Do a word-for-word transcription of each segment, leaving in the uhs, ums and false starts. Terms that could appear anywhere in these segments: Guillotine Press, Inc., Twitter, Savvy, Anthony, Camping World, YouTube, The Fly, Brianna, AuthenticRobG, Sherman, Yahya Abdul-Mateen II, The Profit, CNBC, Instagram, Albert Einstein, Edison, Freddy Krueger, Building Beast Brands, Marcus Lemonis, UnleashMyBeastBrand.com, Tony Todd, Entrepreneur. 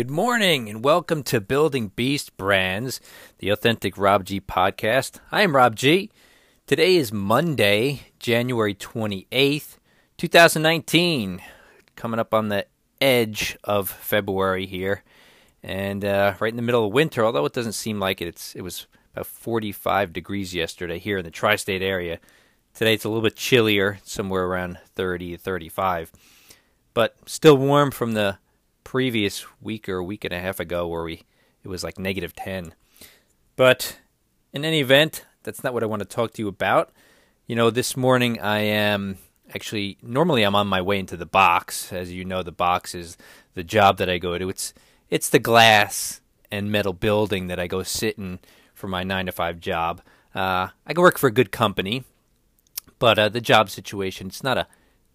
Good morning and welcome to Building Beast Brands, the Authentic Rob G podcast. I am Rob G. Today is Monday, January twenty-eighth, twenty nineteen. Coming up on the edge of February here and uh, right in the middle of winter, although it doesn't seem like it. It's, it was about forty-five degrees yesterday here in the tri-state area. Today it's a little bit chillier, somewhere around thirty, thirty-five, but still warm from the previous week or week and a half ago where we it was like negative ten. But in any event, that's not what I want to talk to you about. You know, this morning I am actually, normally I'm on my way into the box. As you know, the box is the job that I go to. It's it's the glass and metal building that I go sit in for my nine to five job. Uh, I can work for a good company, but uh, the job situation, it's not a,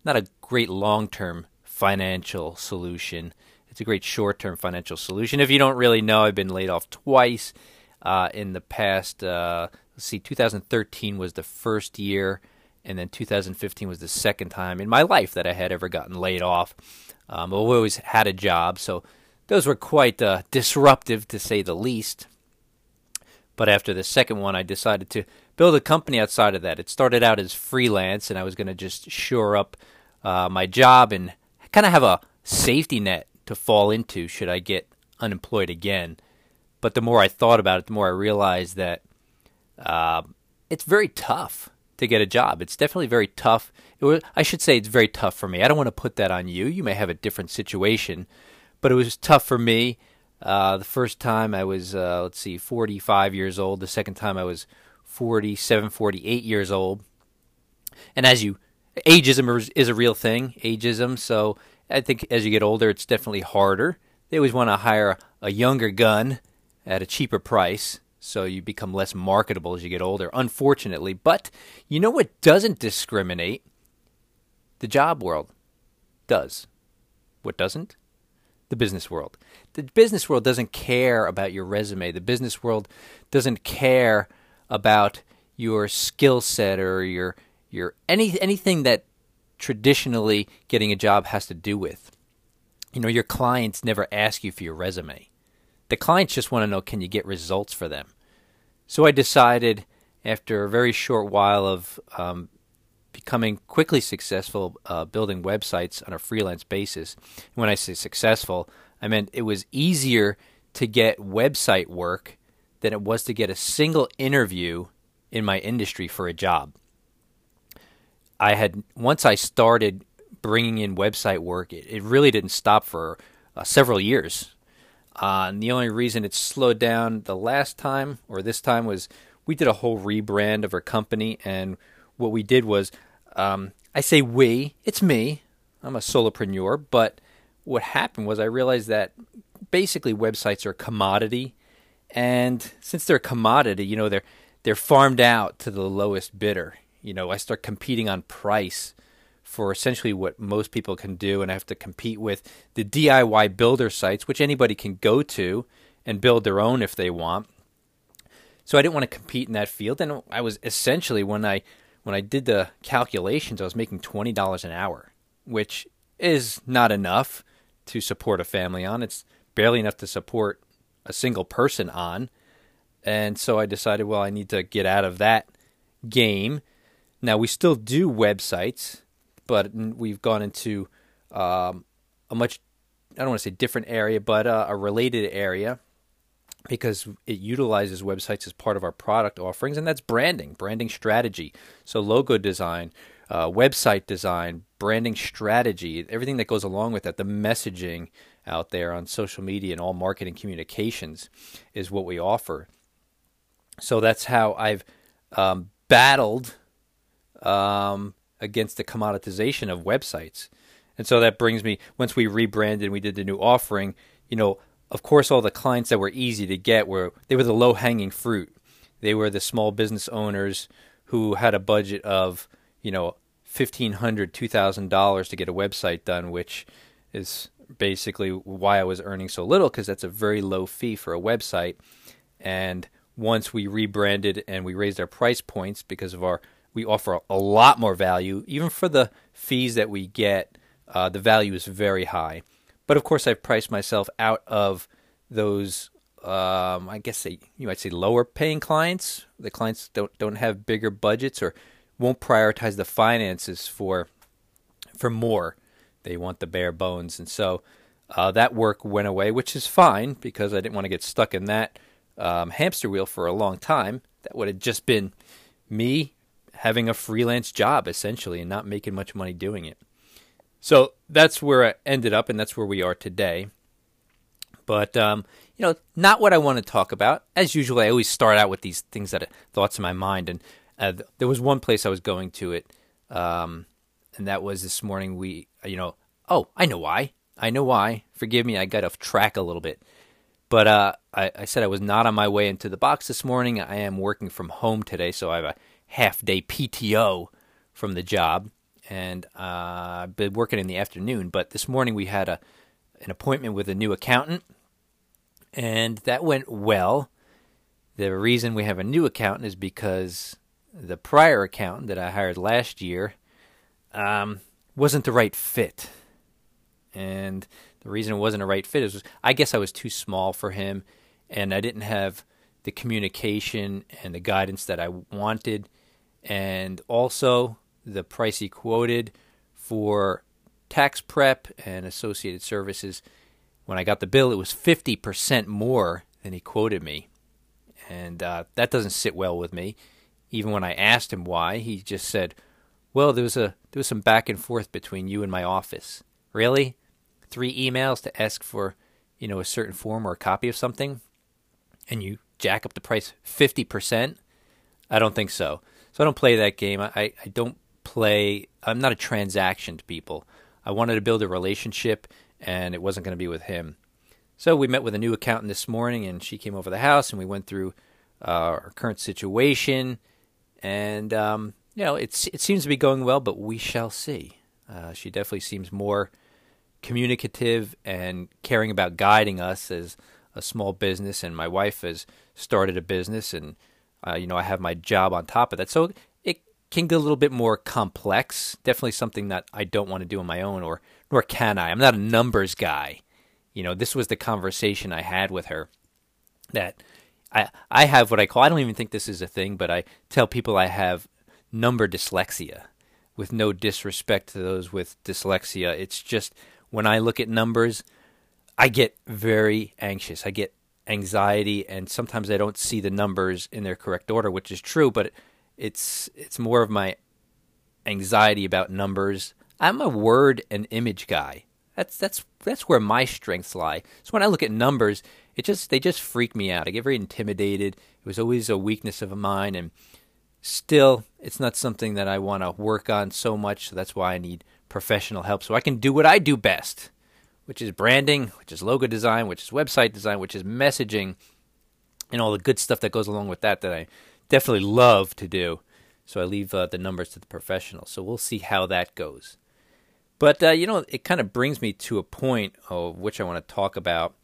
not a great long-term financial solution. It's a great short-term financial solution. If you don't really know, I've been laid off twice uh, in the past. Uh, let's see, two thousand thirteen was the first year, and then two thousand fifteen was the second time in my life that I had ever gotten laid off. Um, I've always had a job, so those were quite uh, disruptive, to say the least. But after the second one, I decided to build a company outside of that. It started out as freelance, and I was going to just shore up uh, my job and kind of have a safety net to fall into should I get unemployed again. But the more I thought about it, the more I realized that uh, it's very tough to get a job. It's definitely very tough. It was, I should say it's very tough for me. I don't want to put that on you. You may have a different situation, but it was tough for me. Uh, the first time I was, uh, let's see, forty-five years old. The second time I was forty-seven, forty-eight years old. And as you, ageism is a real thing, ageism. So I think as you get older, it's definitely harder. They always want to hire a younger gun at a cheaper price, so you become less marketable as you get older, unfortunately. But you know what doesn't discriminate? The job world does. What doesn't? The business world. The business world doesn't care about your resume. The business world doesn't care about your skill set or your your any anything that traditionally getting a job has to do with. You know, your clients never ask you for your resume. The clients just want to know, can you get results for them? So I decided after a very short while of um, becoming quickly successful uh, building websites on a freelance basis. And when I say successful, I meant it was easier to get website work than it was to get a single interview in my industry for a job. I had once I started bringing in website work, it, it really didn't stop for uh, several years. Uh, and the only reason it slowed down the last time or this time was we did a whole rebrand of our company. And what we did was, um, I say we, it's me. I'm a solopreneur. But what happened was I realized that basically websites are a commodity. And since they're a commodity, you know, they're they're farmed out to the lowest bidder. You know, I start competing on price for essentially what most people can do, and I have to compete with the D I Y builder sites, which anybody can go to and build their own if they want. So I didn't want to compete in that field, and I was essentially, when I when I did the calculations, I was making twenty dollars an hour, which is not enough to support a family on. It's barely enough to support a single person on. And so I decided, well, I need to get out of that game. Now, we still do websites, but we've gone into um, a much, I don't want to say different area, but uh, a related area, because it utilizes websites as part of our product offerings, and that's branding, branding strategy. So logo design, uh, website design, branding strategy, everything that goes along with that, the messaging out there on social media and all marketing communications is what we offer. So that's how I've um, battled Um, against the commoditization of websites. And so that brings me, once we rebranded and we did the new offering, you know, of course, all the clients that were easy to get were, they were the low-hanging fruit. They were the small business owners who had a budget of, you know, fifteen hundred dollars, two thousand dollars to get a website done, which is basically why I was earning so little, because that's a very low fee for a website. And once we rebranded and we raised our price points because of our we offer a lot more value. Even for the fees that we get, uh, the value is very high. But of course, I've priced myself out of those. Um, I guess they, you might say, lower-paying clients. The clients don't don't have bigger budgets or won't prioritize the finances for for more. They want the bare bones, and so uh, that work went away, which is fine because I didn't want to get stuck in that um, hamster wheel for a long time. That would have just been me having a freelance job essentially and not making much money doing it. So that's where I ended up, and that's where we are today. But um, you know, not what I want to talk about. As usual, I always start out with these things that are thoughts in my mind, and uh, th there was one place I was going to it, um, and that was this morning. We, you know, oh, I know why. I know why. Forgive me, I got off track a little bit. But uh, I, I said I was not on my way into the box this morning. I am working from home today, so I have a half-day P T O from the job, and uh, I've been working in the afternoon. But this morning we had a an appointment with a new accountant, and that went well. The reason we have a new accountant is because the prior accountant that I hired last year um, wasn't the right fit. And the reason it wasn't a right fit is I guess I was too small for him, and I didn't have the communication and the guidance that I wanted. And also the price he quoted for tax prep and associated services, when I got the bill, it was fifty percent more than he quoted me. And uh, that doesn't sit well with me. Even when I asked him why, he just said, well, there was, a, there was some back and forth between you and my office. Really? Three emails to ask for, you know, a certain form or a copy of something, and you jack up the price fifty percent? I don't think so. So I don't play that game. I, I don't play. I'm not a transaction to people. I wanted to build a relationship, and it wasn't going to be with him. So we met with a new accountant this morning, and she came over the house, and we went through uh, our current situation. And, um, you know, it's, it seems to be going well, but we shall see. Uh, she definitely seems more communicative and caring about guiding us as a small business, and my wife has started a business, and, uh, you know, I have my job on top of that. So it can get a little bit more complex, definitely something that I don't want to do on my own, or nor can I. I'm not a numbers guy. You know, this was the conversation I had with her, that I, I have what I call, I don't even think this is a thing, but I tell people I have number dyslexia, with no disrespect to those with dyslexia. It's just when I look at numbers, I get very anxious. I get anxiety, and sometimes I don't see the numbers in their correct order, which is true, but it's it's more of my anxiety about numbers. I'm a word and image guy. That's that's that's where my strengths lie. So when I look at numbers, it just they just freak me out. I get very intimidated. It was always a weakness of mine, and still it's not something that I want to work on so much, so that's why I need professional help so I can do what I do best, which is branding, which is logo design, which is website design, which is messaging, and all the good stuff that goes along with that that I definitely love to do. So I leave uh, the numbers to the professionals. So we'll see how that goes. But, uh, you know, it kind of brings me to a point of which I want to talk about.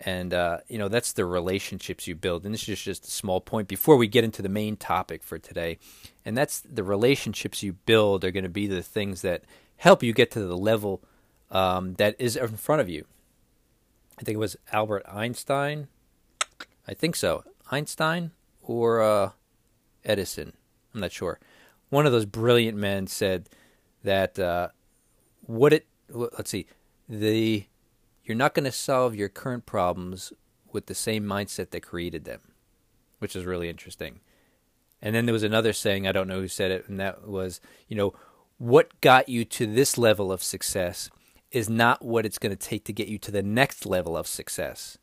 And, uh, you know, that's the relationships you build. And this is just a small point before we get into the main topic for today. And that's the relationships you build are going to be the things that help you get to the level Um, that is in front of you. I think it was Albert Einstein. I think so. Einstein or uh, Edison. I'm not sure. One of those brilliant men said that uh, what it, let's see, the you're not going to solve your current problems with the same mindset that created them, which is really interesting. And then there was another saying, I don't know who said it, and that was, you know, what got you to this level of success is not what it's going to take to get you to the next level of success.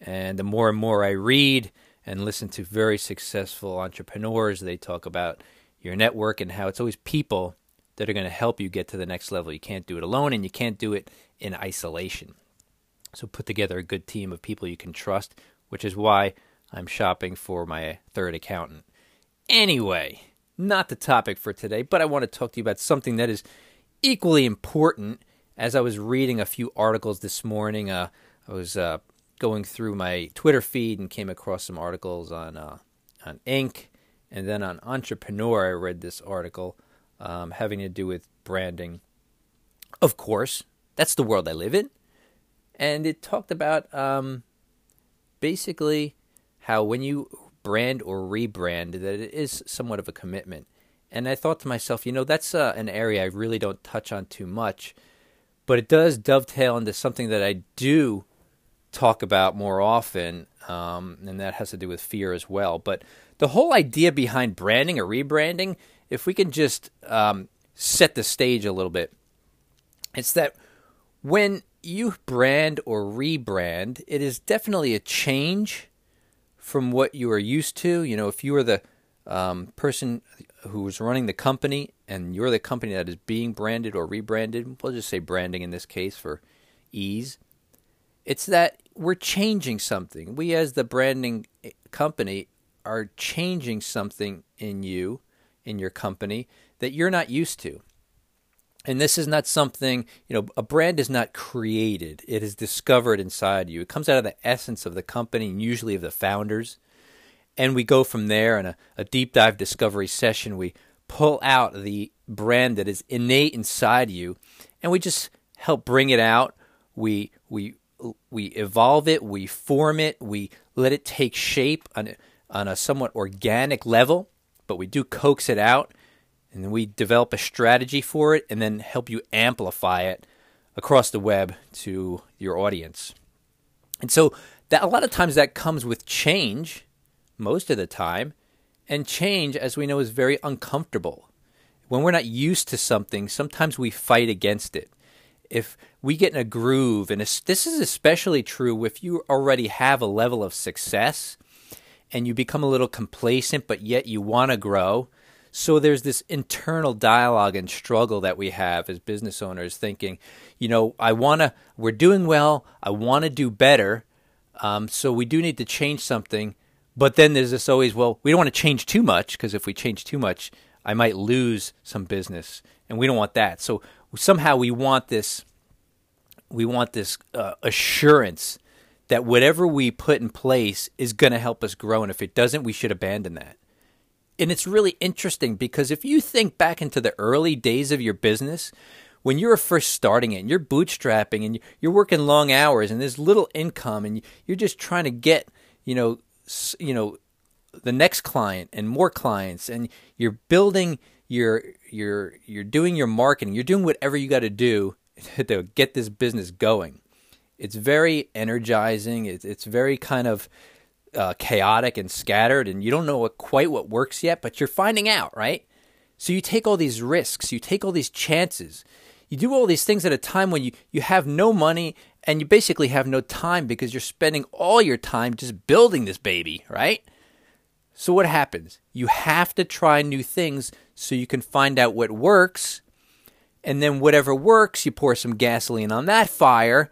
And the more and more I read and listen to very successful entrepreneurs, they talk about your network and how it's always people that are going to help you get to the next level. You can't do it alone, and you can't do it in isolation. So put together a good team of people you can trust, which is why I'm shopping for my third accountant. Anyway, not the topic for today, but I want to talk to you about something that is equally important. As I was reading a few articles this morning, uh, I was uh, going through my Twitter feed and came across some articles on uh, on Inc and then on Entrepreneur. I read this article um, having to do with branding. Of course, that's the world I live in. And it talked about um, basically how when you brand or rebrand, that it is somewhat of a commitment. And I thought to myself, you know, that's uh, an area I really don't touch on too much, but it does dovetail into something that I do talk about more often, um, and that has to do with fear as well. But the whole idea behind branding or rebranding, if we can just um, set the stage a little bit, it's that when you brand or rebrand, it is definitely a change from what you are used to. You know, if you are the um, person who is running the company and you're the company that is being branded or rebranded, we'll just say branding in this case for ease, it's that we're changing something. We as the branding company are changing something in you, in your company, that you're not used to. And this is not something, you know, a brand is not created. It is discovered inside you. It comes out of the essence of the company and usually of the founders. And we go from there in a, a deep dive discovery session. We pull out the brand that is innate inside you, and we just help bring it out. We we we evolve it. We form it. We let it take shape on a, on a somewhat organic level, but we do coax it out, and then we develop a strategy for it, and then help you amplify it across the web to your audience. And so that a lot of times that comes with change. Most of the time, and change, as we know, is very uncomfortable. When we're not used to something, sometimes we fight against it. If we get in a groove, and this is especially true if you already have a level of success and you become a little complacent, but yet you want to grow. So there's this internal dialogue and struggle that we have as business owners thinking, you know, I want to, we're doing well, I want to do better, um, so we do need to change something. But then there's this always, well, we don't want to change too much because if we change too much, I might lose some business, and we don't want that. So somehow we want this, we want this uh, assurance that whatever we put in place is going to help us grow, and if it doesn't, we should abandon that. And it's really interesting because if you think back into the early days of your business, when you're first starting it, and you're bootstrapping, and you're working long hours, and there's little income, and you're just trying to get, you know, you know, the next client and more clients, and you're building your, your, you're doing your marketing, you're doing whatever you got to do to get this business going. It's very energizing. It's, it's very kind of uh, chaotic and scattered, and you don't know what, quite what works yet, but you're finding out, right? So you take all these risks, you take all these chances, you do all these things at a time when you, you have no money and you basically have no time because you're spending all your time just building this baby, right? So what happens? You have to try new things so you can find out what works. And then whatever works, you pour some gasoline on that fire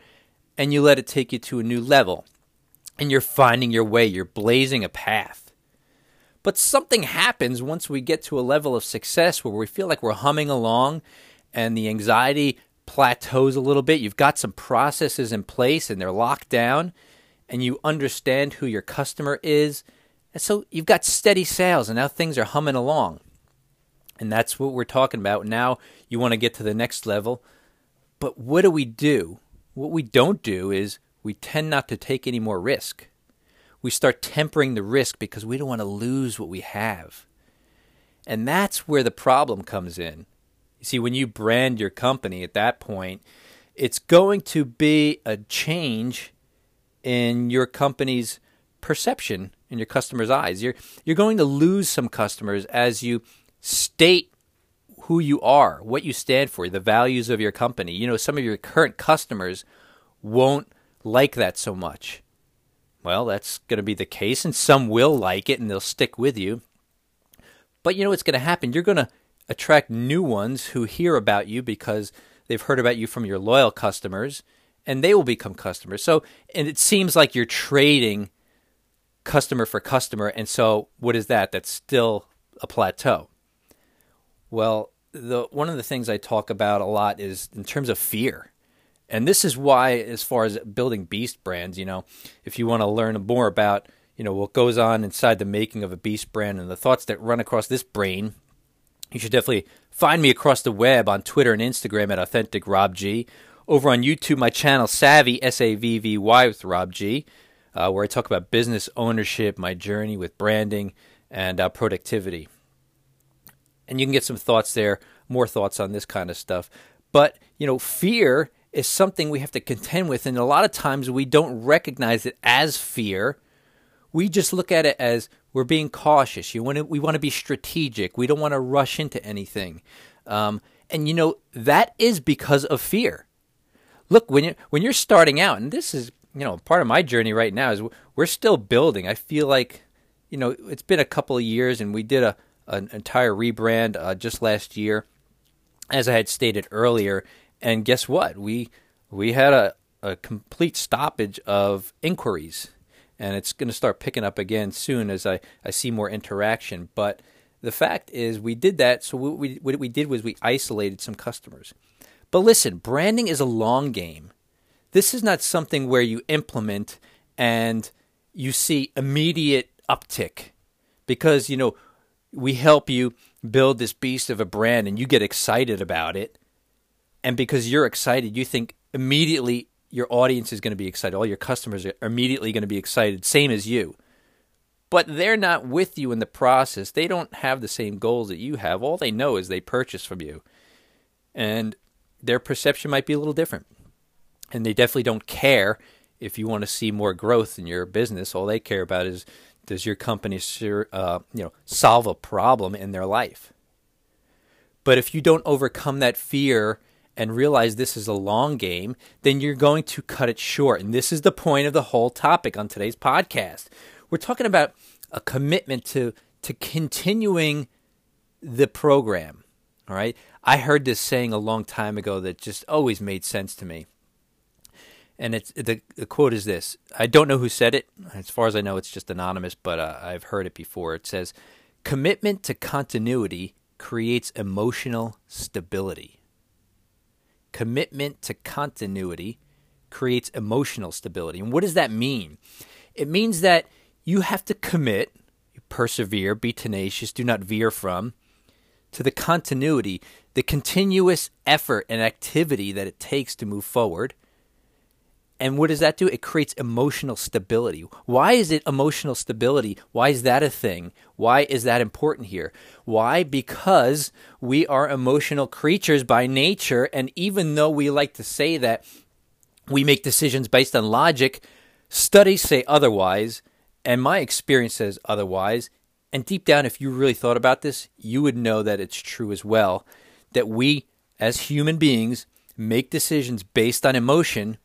and you let it take you to a new level. And you're finding your way. You're blazing a path. But something happens once we get to a level of success where we feel like we're humming along and the anxiety plateaus a little bit. You've got some processes in place and they're locked down and you understand who your customer is. And so you've got steady sales and now things are humming along. And that's what we're talking about. Now you want to get to the next level. But what do we do? What we don't do is we tend not to take any more risk. We start tempering the risk because we don't want to lose what we have. And that's where the problem comes in. You see, when you brand your company at that point, it's going to be a change in your company's perception in your customers' eyes. You're you're going to lose some customers as you state who you are, what you stand for, the values of your company. You know, some of your current customers won't like that so much. Well, that's going to be the case, and some will like it, and they'll stick with you. But you know what's going to happen? You're going to attract new ones who hear about you because they've heard about you from your loyal customers, and they will become customers. So, and it seems like you're trading customer for customer, and so what is that? That's still a plateau. Well, the one of the things I talk about a lot is in terms of fear, and this is why, as far as building beast brands, you know, if you want to learn more about, you know, what goes on inside the making of a beast brand and the thoughts that run across this brain, you should definitely find me across the web on Twitter and Instagram at Authentic Rob G, over on YouTube, my channel, Savvy, S A V V Y with Rob G, uh, where I talk about business ownership, my journey with branding, and uh, productivity. And you can get some thoughts there, more thoughts on this kind of stuff. But, you know, fear is something we have to contend with, and a lot of times we don't recognize it as fear. We just look at it as we're being cautious. You want to, we want to be strategic. We don't want to rush into anything. Um, and, you know, that is because of fear. Look, when you when you're starting out, and this is, you know, part of my journey right now is we're still building. I feel like, you know, it's been a couple of years, and we did a an entire rebrand uh, just last year, as I had stated earlier. And guess what? We we had a, a complete stoppage of inquiries, and it's going to start picking up again soon as I, I see more interaction. But the fact is, we did that. So what we, what we did was we isolated some customers. But listen, branding is a long game. This is not something where you implement and you see immediate uptick, because, you know, we help you build this beast of a brand and you get excited about it. And because you're excited, you think immediately your audience is going to be excited. All your customers are immediately going to be excited, same as you. But they're not with you in the process. They don't have the same goals that you have. All they know is they purchase from you. And their perception might be a little different. And they definitely don't care if you want to see more growth in your business. All they care about is, does your company uh, you know, solve a problem in their life? But if you don't overcome that fear and realize this is a long game, then you're going to cut it short. And this is the point of the whole topic on today's podcast. We're talking about a commitment to, to continuing the program, all right? I heard this saying a long time ago that just always made sense to me. And it's the, the quote is this. I don't know who said it. As far as I know, it's just anonymous, but uh, I've heard it before. It says, commitment to continuity creates emotional stability. Commitment to continuity creates emotional stability. And what does that mean? It means that you have to commit, persevere, be tenacious, do not veer from, to the continuity, the continuous effort and activity that it takes to move forward. And what does that do? It creates emotional stability. Why is it emotional stability? Why is that a thing? Why is that important here? Why? Because we are emotional creatures by nature, and even though we like to say that we make decisions based on logic, studies say otherwise, and my experience says otherwise, and deep down, if you really thought about this, you would know that it's true as well, that we, as human beings, make decisions based on emotion,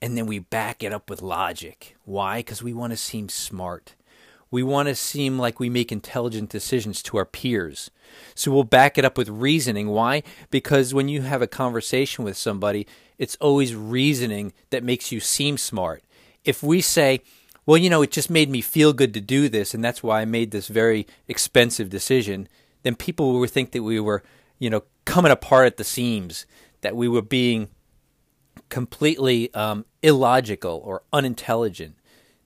and then we back it up with logic. Why? Because we want to seem smart. We want to seem like we make intelligent decisions to our peers. So we'll back it up with reasoning. Why? Because when you have a conversation with somebody, it's always reasoning that makes you seem smart. If we say, well, you know, it just made me feel good to do this, and that's why I made this very expensive decision, then people would think that we were, you know, coming apart at the seams, that we were being completely um, illogical or unintelligent,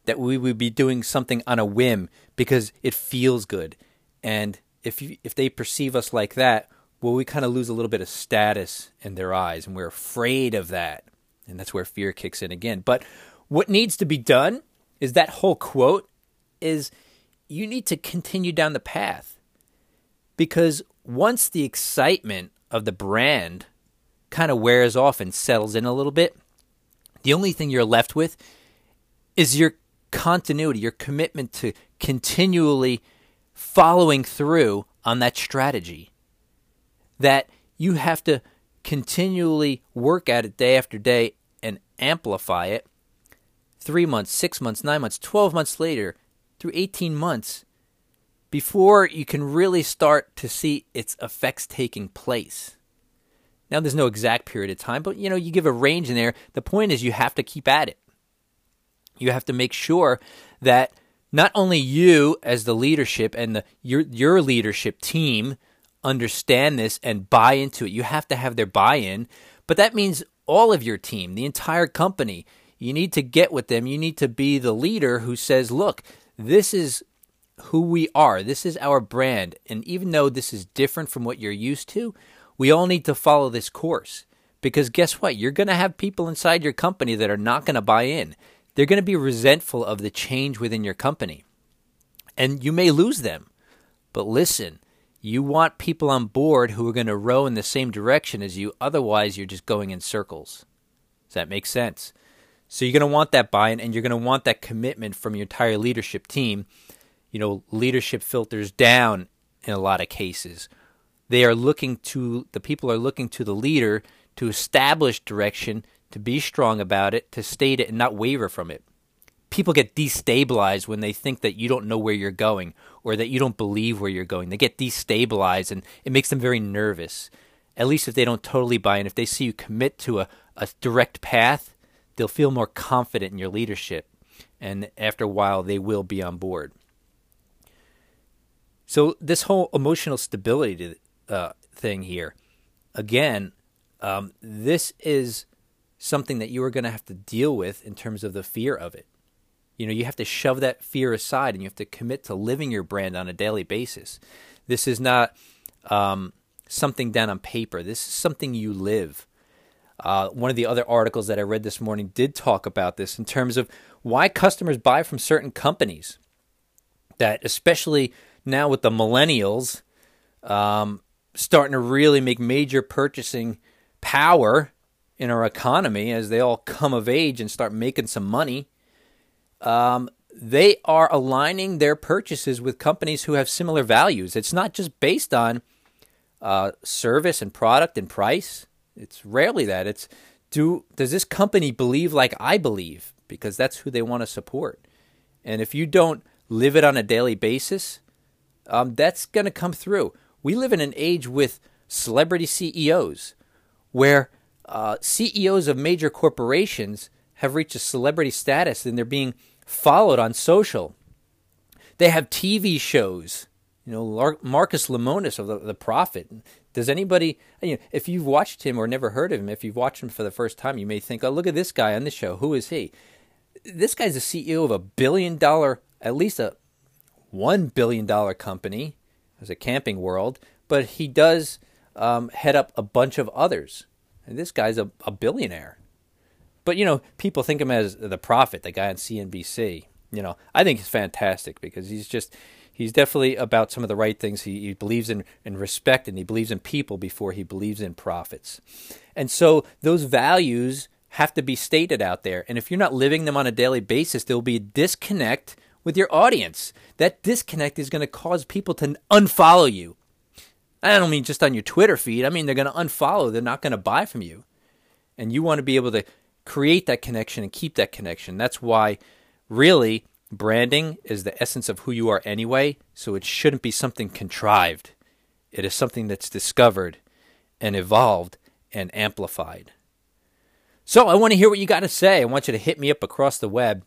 that we would be doing something on a whim because it feels good. And if you, if they perceive us like that, well, we kind of lose a little bit of status in their eyes, and we're afraid of that. And that's where fear kicks in again. But what needs to be done is that whole quote is you need to continue down the path, because once the excitement of the brand kind of wears off and settles in a little bit, the only thing you're left with is your continuity, your commitment to continually following through on that strategy, that you have to continually work at it day after day and amplify it three months, six months, nine months, twelve months later, through eighteen months, before you can really start to see its effects taking place. Now, there's no exact period of time, but, you know, you give a range in there. The point is you have to keep at it. You have to make sure that not only you as the leadership and the, your, your leadership team understand this and buy into it. You have to have their buy-in, but that means all of your team, the entire company. You need to get with them. You need to be the leader who says, look, this is who we are. This is our brand. And even though this is different from what you're used to, we all need to follow this course Because guess what? You're going to have people inside your company that are not going to buy in. They're going to be resentful of the change within your company. And you may lose them. But listen, you want people on board who are going to row in the same direction as you. Otherwise, you're just going in circles. Does that make sense? So you're going to want that buy-in, and you're going to want that commitment from your entire leadership team. You know, leadership filters down in a lot of cases. They are looking to, the people are looking to the leader to establish direction, to be strong about it, to state it and not waver from it. People get destabilized when they think that you don't know where you're going or that you don't believe where you're going. They get destabilized, and it makes them very nervous, at least if they don't totally buy in. If they see you commit to a, a direct path, they'll feel more confident in your leadership, and after a while, they will be on board. So this whole emotional stability to, Uh, thing here. Again, um, this is something that you are going to have to deal with in terms of the fear of it. You know, you have to shove that fear aside, and you have to commit to living your brand on a daily basis. This is not um, something down on paper. This is something you live. Uh, one of the other articles that I read this morning did talk about this in terms of why customers buy from certain companies, that especially now with the millennials, um, starting to really make major purchasing power in our economy as they all come of age and start making some money, um, they are aligning their purchases with companies who have similar values. It's not just based on uh, service and product and price. It's rarely that. It's do does this company believe like I believe? Because that's who they want to support. And if you don't live it on a daily basis, um, that's going to come through. We live in an age with celebrity C E Os where uh, C E Os of major corporations have reached a celebrity status, and they're being followed on social. They have T V shows. You know, Marcus Lemonis of The, the Profit. Does anybody, you know, if you've watched him or never heard of him, if you've watched him for the first time, you may think, oh, look at this guy on this show. Who is he? This guy's a C E O of a billion dollar, at least a one billion dollar company. There's a Camping World, but he does um, head up a bunch of others. And this guy's a, a billionaire. But, you know, people think him as The Profit, the guy on C N B C. You know, I think he's fantastic because he's just, he's definitely about some of the right things. He, he believes in, in respect, and he believes in people before he believes in profits. And so those values have to be stated out there. And if you're not living them on a daily basis, there'll be a disconnect with your audience. That disconnect is going to cause people to unfollow you. I don't mean just on your Twitter feed. I mean, they're going to unfollow. They're not going to buy from you. And you want to be able to create that connection and keep that connection. That's why really branding is the essence of who you are anyway. So it shouldn't be something contrived. It is something that's discovered and evolved and amplified. So I want to hear what you got to say. I want you to hit me up across the web.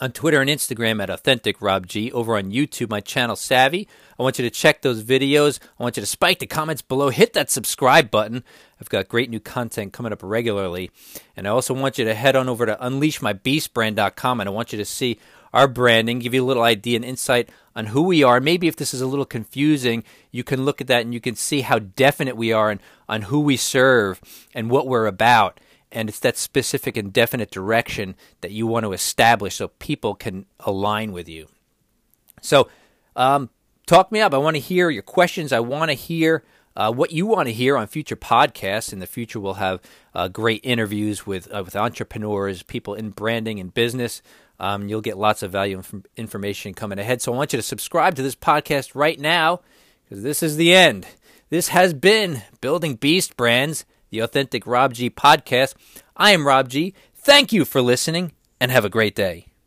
On Twitter and Instagram at AuthenticRobG. Over on YouTube, my channel, Savvy. I want you to check those videos. I want you to spike the comments below. Hit that subscribe button. I've got great new content coming up regularly. And I also want you to head on over to Unleash My Beast Brand dot com, and I want you to see our branding, give you a little idea and insight on who we are. Maybe if this is a little confusing, you can look at that and you can see how definite we are and on who we serve and what we're about. And it's that specific and definite direction that you want to establish so people can align with you. So um, talk me up. I want to hear your questions. I want to hear uh, what you want to hear on future podcasts. In the future, we'll have uh, great interviews with uh, with entrepreneurs, people in branding and business. Um, you'll get lots of value inf- information coming ahead. So I want you to subscribe to this podcast right now, because this is the end. This has been Building Beast Brands, the Authentic Rob G Podcast. I am Rob G. Thank you for listening, and have a great day.